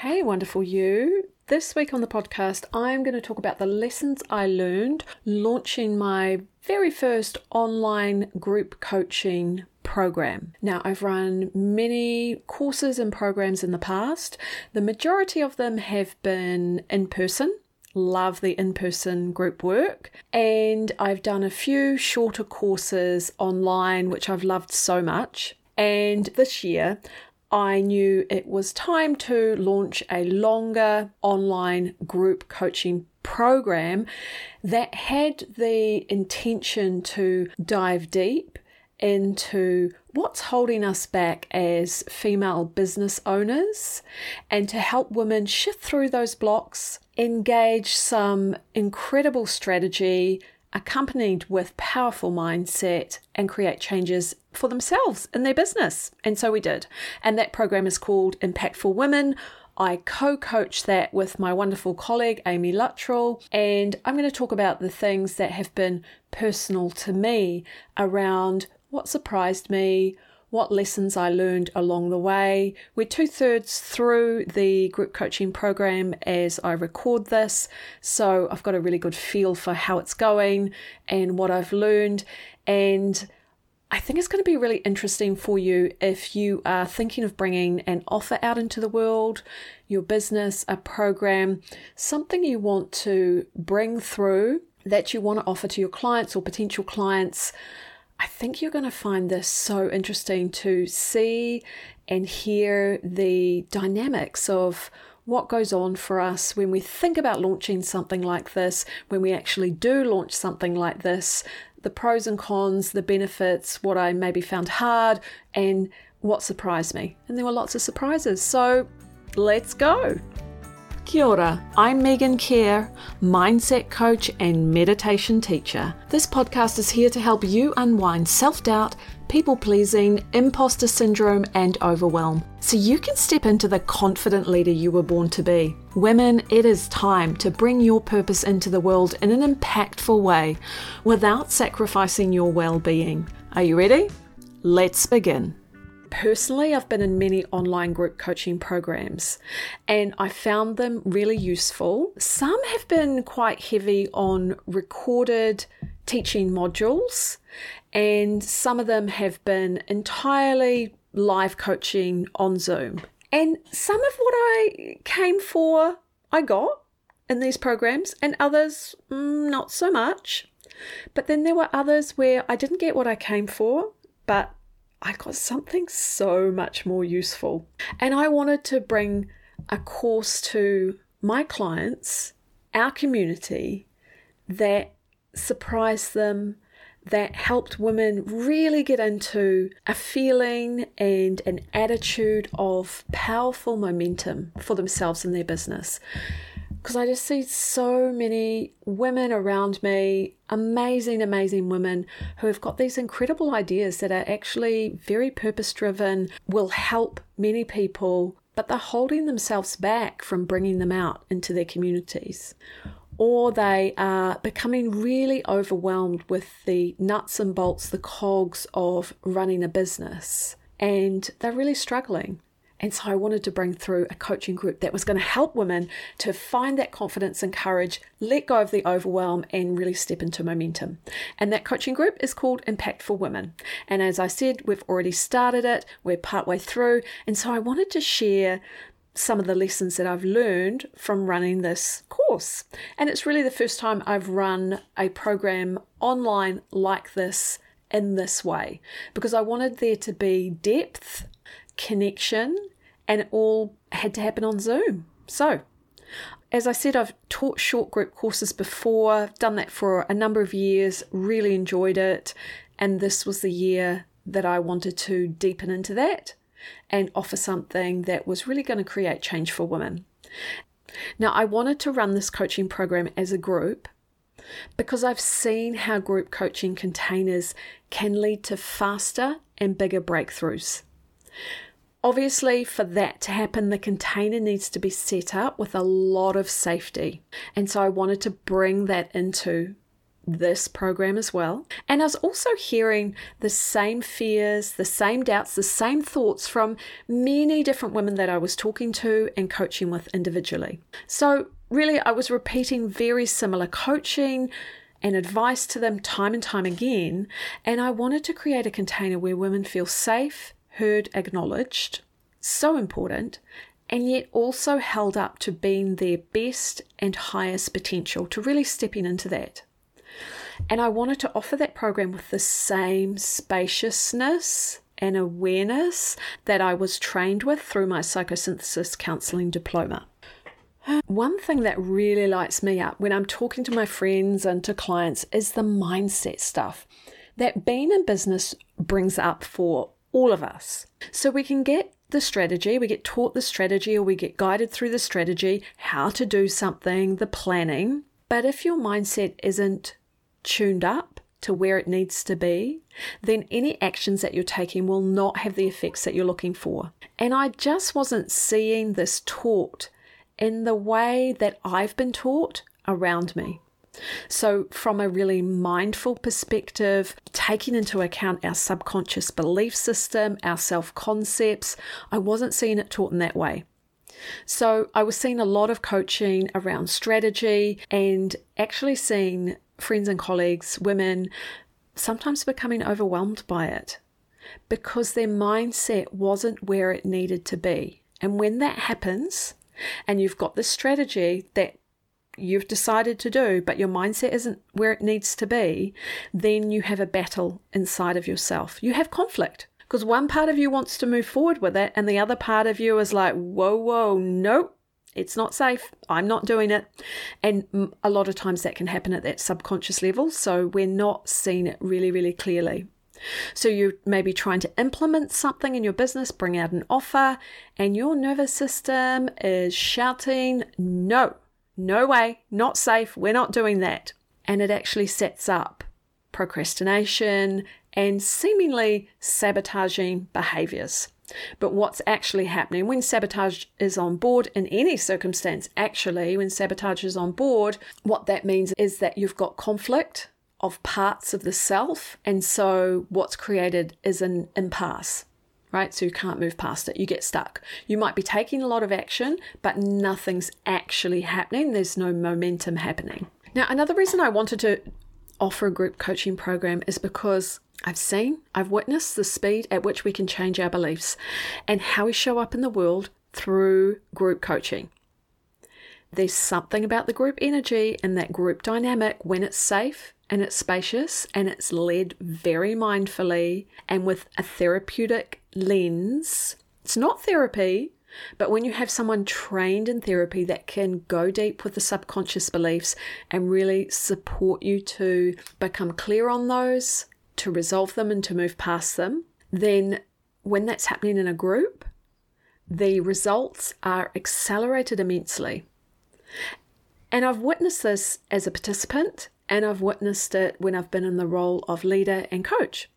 Hey wonderful you, this week on the podcast I'm going to talk about the lessons I learned launching my very first online group coaching program. Now I've run many courses and programs in the past. The majority of them have been in person. Love the in-person group work, and I've done a few shorter courses online which I've loved so much, and this year I knew it was time to launch a longer online group coaching program that had the intention to dive deep into what's holding us back as female business owners and to help women shift through those blocks, engage some incredible strategy accompanied with powerful mindset, and create changes for themselves in their business. And so we did. And that program is called Impactful Women. I co-coach that with my wonderful colleague, Amy Luttrell. And I'm going to talk about the things that have been personal to me around what surprised me, what lessons I learned along the way. We're 2/3 through the group coaching program as I record this, so I've got a really good feel for how it's going and what I've learned. And I think it's going to be really interesting for you if you are thinking of bringing an offer out into the world, your business, a program, something you want to bring through that you want to offer to your clients or potential clients. I think you're going to find this so interesting to see and hear the dynamics of what goes on for us when we think about launching something like this, when we actually do launch something like this, the pros and cons, the benefits, what I maybe found hard, and what surprised me. And there were lots of surprises. So let's go. Kia ora, I'm Meegan Kerr, mindset coach and meditation teacher. This podcast is here to help you unwind self-doubt, people-pleasing, imposter syndrome and overwhelm, so you can step into the confident leader you were born to be. Women, it is time to bring your purpose into the world in an impactful way without sacrificing your well-being. Are you ready? Let's begin. Personally, I've been in many online group coaching programs and I found them really useful. Some have been quite heavy on recorded teaching modules, and some of them have been entirely live coaching on Zoom. And some of what I came for, I got in these programs, and others, not so much. But then there were others where I didn't get what I came for, but I got something so much more useful. And I wanted to bring a course to my clients, our community, that surprised them, that helped women really get into a feeling and an attitude of powerful momentum for themselves and their business. Because I just see so many women around me, amazing, amazing women who have got these incredible ideas that are actually very purpose-driven, will help many people, but they're holding themselves back from bringing them out into their communities. Or they are becoming really overwhelmed with the nuts and bolts, the cogs of running a business, and they're really struggling. And so I wanted to bring through a coaching group that was going to help women to find that confidence and courage, let go of the overwhelm, and really step into momentum. And that coaching group is called Impactful Women. And as I said, we've already started it. We're partway through. And so I wanted to share some of the lessons that I've learned from running this course. And it's really the first time I've run a program online like this in this way, because I wanted there to be depth, connection, and it all had to happen on Zoom. So, as I said, I've taught short group courses before, I've done that for a number of years, really enjoyed it, and this was the year that I wanted to deepen into that and offer something that was really going to create change for women. Now, I wanted to run this coaching program as a group because I've seen how group coaching containers can lead to faster and bigger breakthroughs. Obviously, for that to happen, the container needs to be set up with a lot of safety. And so I wanted to bring that into this program as well. And I was also hearing the same fears, the same doubts, the same thoughts from many different women that I was talking to and coaching with individually. So really, I was repeating very similar coaching and advice to them time and time again. And I wanted to create a container where women feel safe, heard, acknowledged, so important, and yet also held up to being their best and highest potential, to really stepping into that. And I wanted to offer that program with the same spaciousness and awareness that I was trained with through my psychosynthesis counseling diploma. One thing that really lights me up when I'm talking to my friends and to clients is the mindset stuff that being in business brings up for all of us. So we can get the strategy, we get taught the strategy, or we get guided through the strategy, how to do something, the planning. But if your mindset isn't tuned up to where it needs to be, then any actions that you're taking will not have the effects that you're looking for. And I just wasn't seeing this taught in the way that I've been taught around me. So from a really mindful perspective, taking into account our subconscious belief system, our self-concepts, I wasn't seeing it taught in that way. So I was seeing a lot of coaching around strategy and actually seeing friends and colleagues, women, sometimes becoming overwhelmed by it because their mindset wasn't where it needed to be. And when that happens and you've got this strategy that you've decided to do, but your mindset isn't where it needs to be, then you have a battle inside of yourself. You have conflict. Because one part of you wants to move forward with it and the other part of you is like, whoa, nope, it's not safe. I'm not doing it. And a lot of times that can happen at that subconscious level. So we're not seeing it really, really clearly. So you're maybe trying to implement something in your business, bring out an offer, and your nervous system is shouting, no, no way, not safe. We're not doing that. And it actually sets up procrastination and seemingly sabotaging behaviors. But what's actually happening when sabotage is on board in any circumstance, actually, when sabotage is on board, what that means is that you've got conflict of parts of the self. And so what's created is an impasse, right? So you can't move past it. You get stuck. You might be taking a lot of action, but nothing's actually happening. There's no momentum happening. Now, another reason I wanted to offer a group coaching program is because I've witnessed the speed at which we can change our beliefs and how we show up in the world through group coaching. There's something about the group energy and that group dynamic when it's safe and it's spacious and it's led very mindfully and with a therapeutic lens. It's not therapy, but when you have someone trained in therapy that can go deep with the subconscious beliefs and really support you to become clear on those, to resolve them and to move past them, then when that's happening in a group, the results are accelerated immensely. And I've witnessed this as a participant, and I've witnessed it when I've been in the role of leader and coach.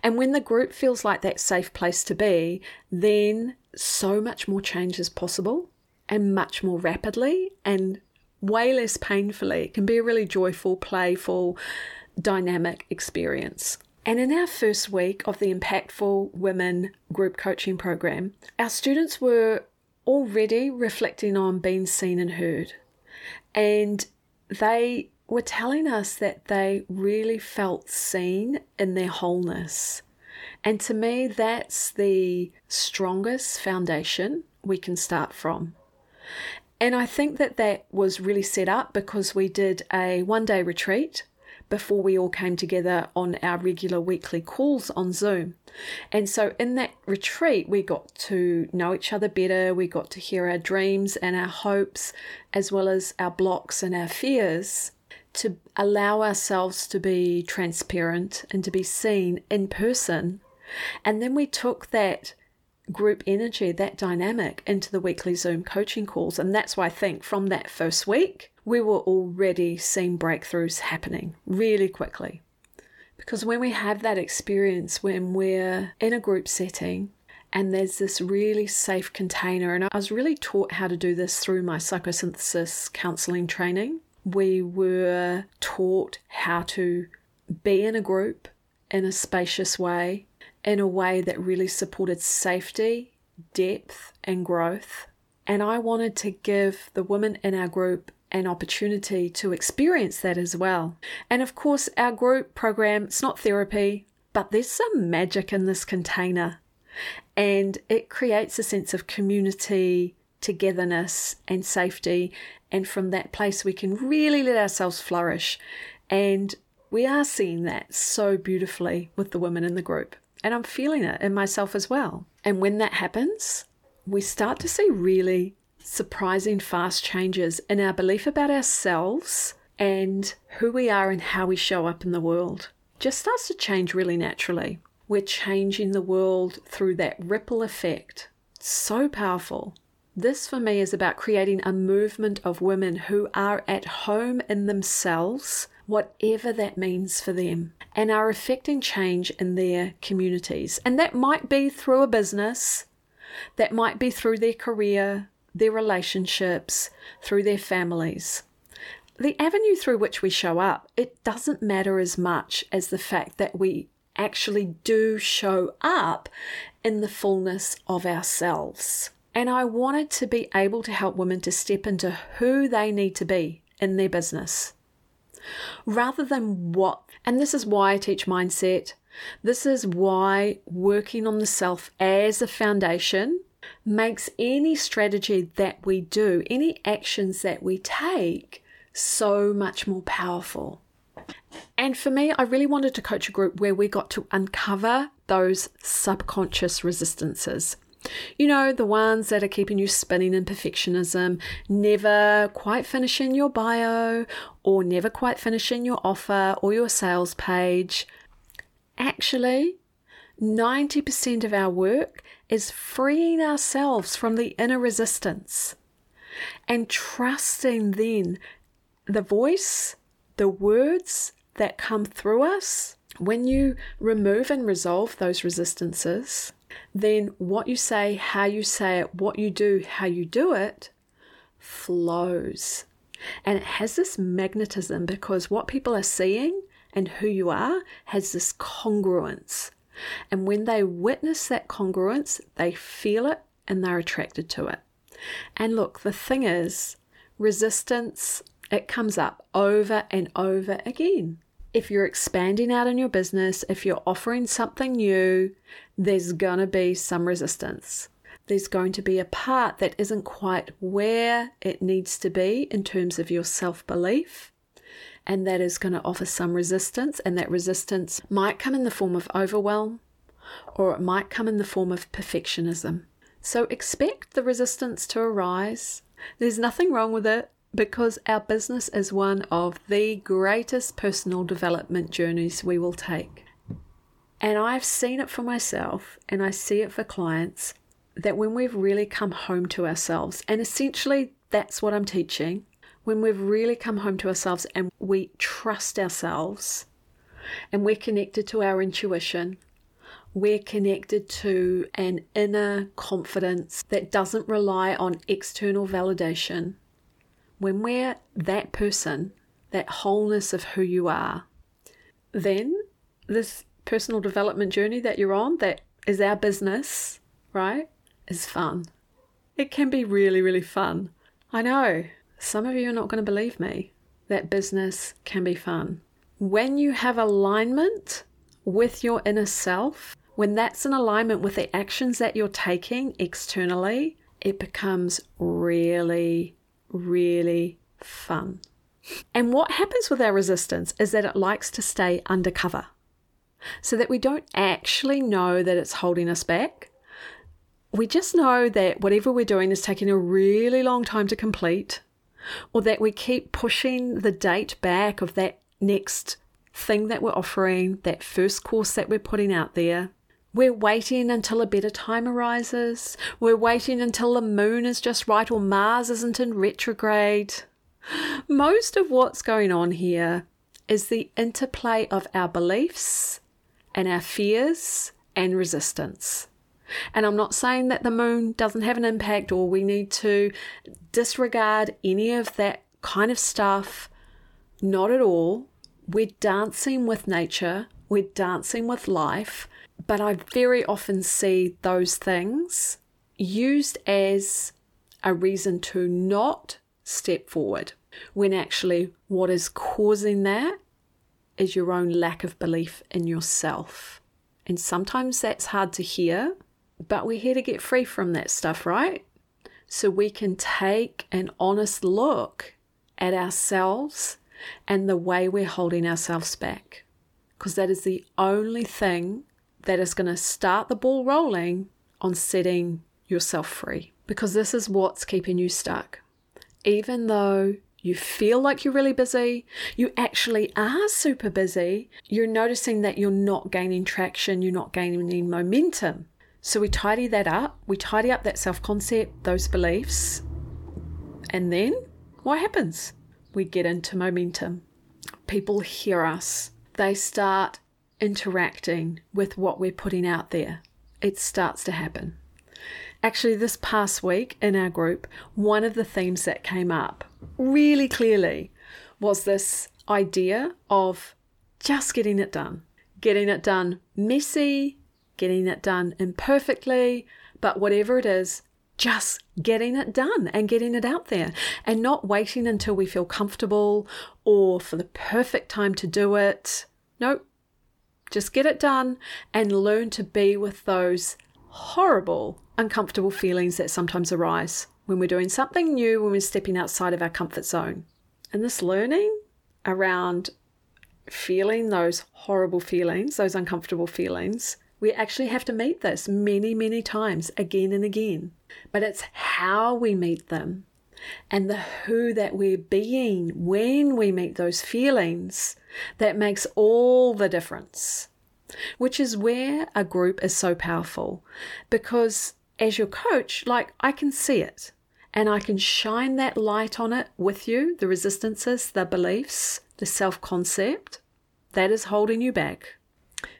And when the group feels like that safe place to be, then so much more change is possible and much more rapidly and way less painfully. It can be a really joyful, playful, dynamic experience. And in our first week of the Impactful Women group coaching program, our students were already reflecting on being seen and heard. And they were telling us that they really felt seen in their wholeness. And to me, that's the strongest foundation we can start from. And I think that was really set up because we did a one-day retreat before we all came together on our regular weekly calls on Zoom. And so in that retreat, we got to know each other better. We got to hear our dreams and our hopes, as well as our blocks and our fears, to allow ourselves to be transparent and to be seen in person. And then we took that group energy, that dynamic, into the weekly Zoom coaching calls. And that's why I think from that first week, we were already seeing breakthroughs happening really quickly. Because when we have that experience, when we're in a group setting and there's this really safe container, and I was really taught how to do this through my psychosynthesis counseling training, We were taught how to be in a group in a spacious way, in a way that really supported safety, depth, and growth. And I wanted to give the women in our group an opportunity to experience that as well. And of course, our group program, it's not therapy, but there's some magic in this container. And it creates a sense of community, togetherness, and safety. And from that place, we can really let ourselves flourish. And we are seeing that so beautifully with the women in the group. And I'm feeling it in myself as well. And when that happens, we start to see really surprising fast changes in our belief about ourselves and who we are and how we show up in the world. It just starts to change really naturally. We're changing the world through that ripple effect. It's so powerful. This for me is about creating a movement of women who are at home in themselves, whatever that means for them, and are affecting change in their communities. And that might be through a business, that might be through their career, their relationships, through their families. The avenue through which we show up, it doesn't matter as much as the fact that we actually do show up in the fullness of ourselves. And I wanted to be able to help women to step into who they need to be in their business, rather than what. And this is why I teach mindset. This is why working on the self as a foundation makes any strategy that we do, any actions that we take, so much more powerful. And for me, I really wanted to coach a group where we got to uncover those subconscious resistances. You know, the ones that are keeping you spinning in perfectionism, never quite finishing your bio, or never quite finishing your offer or your sales page. Actually, 90% of our work is freeing ourselves from the inner resistance and trusting then the voice, the words that come through us. When you remove and resolve those resistances, then what you say, how you say it, what you do, how you do it flows. And it has this magnetism because what people are seeing and who you are has this congruence. And when they witness that congruence, they feel it and they're attracted to it. And look, the thing is, resistance, it comes up over and over again. If you're expanding out in your business, if you're offering something new, there's going to be some resistance. There's going to be a part that isn't quite where it needs to be in terms of your self-belief. And that is going to offer some resistance, and that resistance might come in the form of overwhelm, or it might come in the form of perfectionism. So expect the resistance to arise. There's nothing wrong with it, because our business is one of the greatest personal development journeys we will take. And I've seen it for myself, and I see it for clients, that when we've really come home to ourselves, and essentially that's what I'm teaching, when we've really come home to ourselves and we trust ourselves and we're connected to our intuition, we're connected to an inner confidence that doesn't rely on external validation. When we're that person, that wholeness of who you are, then this personal development journey that you're on, that is our business, right, is fun. It can be really, really fun. I know. Some of you are not going to believe me, that business can be fun. When you have alignment with your inner self, when that's in alignment with the actions that you're taking externally, it becomes really, really fun. And what happens with our resistance is that it likes to stay undercover so that we don't actually know that it's holding us back. We just know that whatever we're doing is taking a really long time to complete, or that we keep pushing the date back of that next thing that we're offering, that first course that we're putting out there. We're waiting until a better time arises. We're waiting until the moon is just right or Mars isn't in retrograde. Most of what's going on here is the interplay of our beliefs and our fears and resistance. And I'm not saying that the moon doesn't have an impact or we need to disregard any of that kind of stuff. Not at all. We're dancing with nature. We're dancing with life. But I very often see those things used as a reason to not step forward, when actually what is causing that is your own lack of belief in yourself. And sometimes that's hard to hear, but we're here to get free from that stuff, right? So we can take an honest look at ourselves and the way we're holding ourselves back. Because that is the only thing that is going to start the ball rolling on setting yourself free. Because this is what's keeping you stuck. Even though you feel like you're really busy, you actually are super busy, you're noticing that you're not gaining traction, you're not gaining momentum. So we tidy that up. We tidy up that self-concept, those beliefs. And then what happens? We get into momentum. People hear us. They start interacting with what we're putting out there. It starts to happen. Actually, this past week in our group, one of the themes that came up really clearly was this idea of just getting it done. Getting it done messy, getting it done imperfectly, but whatever it is, just getting it done and getting it out there and not waiting until we feel comfortable or for the perfect time to do it. Nope. Just get it done and learn to be with those horrible, uncomfortable feelings that sometimes arise when we're doing something new, when we're stepping outside of our comfort zone. And this learning around feeling those horrible feelings, those uncomfortable feelings, we actually have to meet this many, many times, again and again. But it's how we meet them and the who that we're being when we meet those feelings that makes all the difference. Which is where a group is so powerful, because as your coach, like, I can see it and I can shine that light on it with you, the resistances, the beliefs, the self-concept that is holding you back.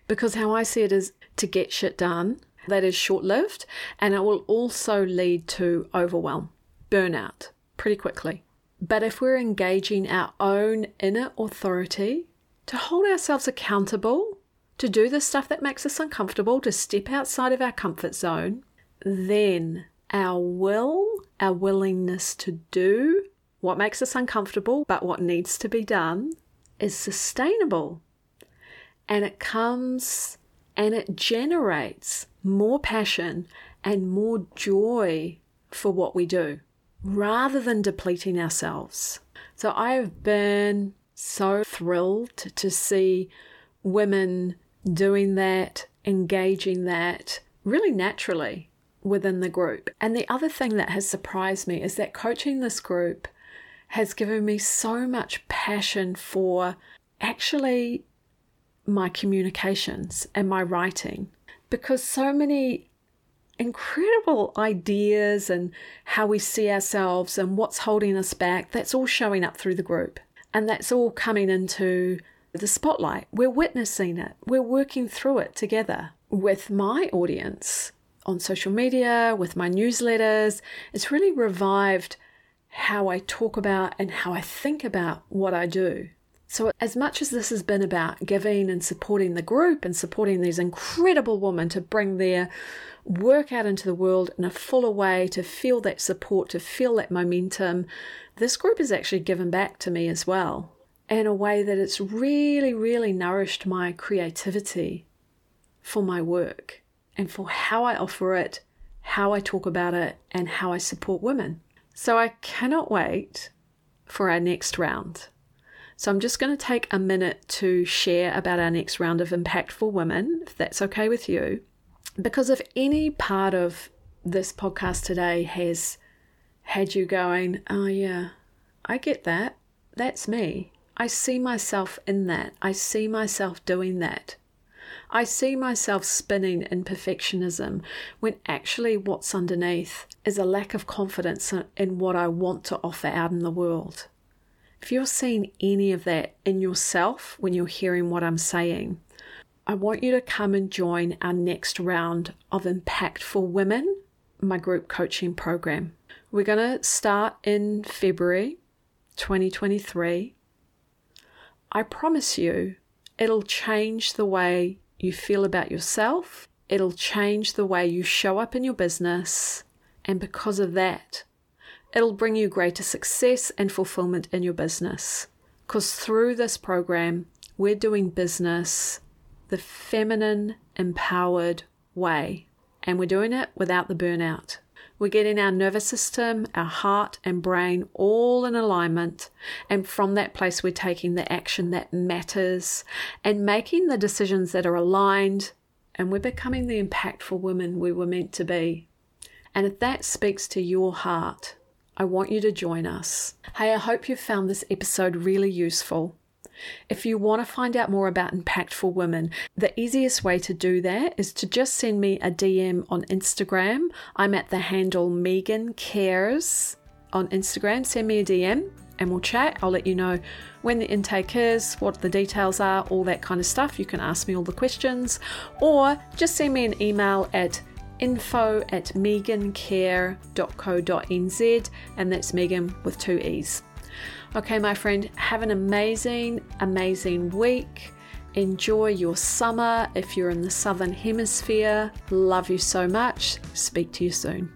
Because how I see it is to get shit done, that is short-lived, and it will also lead to overwhelm, burnout pretty quickly. But if we're engaging our own inner authority to hold ourselves accountable, to do the stuff that makes us uncomfortable, to step outside of our comfort zone, then our will, our willingness to do what makes us uncomfortable, but what needs to be done, is sustainable. And it comes and it generates more passion and more joy for what we do, rather than depleting ourselves. So I have been so thrilled to see women doing that, engaging that really naturally within the group. And the other thing that has surprised me is that coaching this group has given me so much passion for actually my communications and my writing, because so many incredible ideas and how we see ourselves and what's holding us back, that's all showing up through the group. And that's all coming into the spotlight. We're witnessing it. We're working through it together with my audience on social media, with my newsletters. It's really revived how I talk about and how I think about what I do. So as much as this has been about giving and supporting the group and supporting these incredible women to bring their work out into the world in a fuller way, to feel that support, to feel that momentum, this group has actually given back to me as well, in a way that it's really, really nourished my creativity for my work and for how I offer it, how I talk about it, and how I support women. So I cannot wait for our next round. So I'm just going to take a minute to share about our next round of Impactful Women, if that's okay with you. Because if any part of this podcast today has had you going, oh yeah, I get that, that's me. I see myself in that. I see myself doing that. I see myself spinning in perfectionism, when actually what's underneath is a lack of confidence in what I want to offer out in the world. If you're seeing any of that in yourself when you're hearing what I'm saying, I want you to come and join our next round of Impactful Women, my group coaching program. We're going to start in February 2023, I promise you it'll change the way you feel about yourself, it'll change the way you show up in your business, and because of that, it'll bring you greater success and fulfillment in your business. Because through this program, we're doing business the feminine, empowered way. And we're doing it without the burnout. We're getting our nervous system, our heart and brain all in alignment. And from that place, we're taking the action that matters and making the decisions that are aligned. And we're becoming the impactful women we were meant to be. And if that speaks to your heart, I want you to join us. Hey, I hope you found this episode really useful. If you want to find out more about Impactful Women, the easiest way to do that is to just send me a DM on Instagram. I'm at the handle Meegan Kerr on Instagram. Send me a DM and we'll chat. I'll let you know when the intake is, what the details are, all that kind of stuff. You can ask me all the questions or just send me an email at info@meegancare.co.nz, and that's Meegan with 2 E's. Okay, my friend, have an amazing, amazing week. Enjoy your summer if you're in the Southern Hemisphere. Love you so much. Speak to you soon.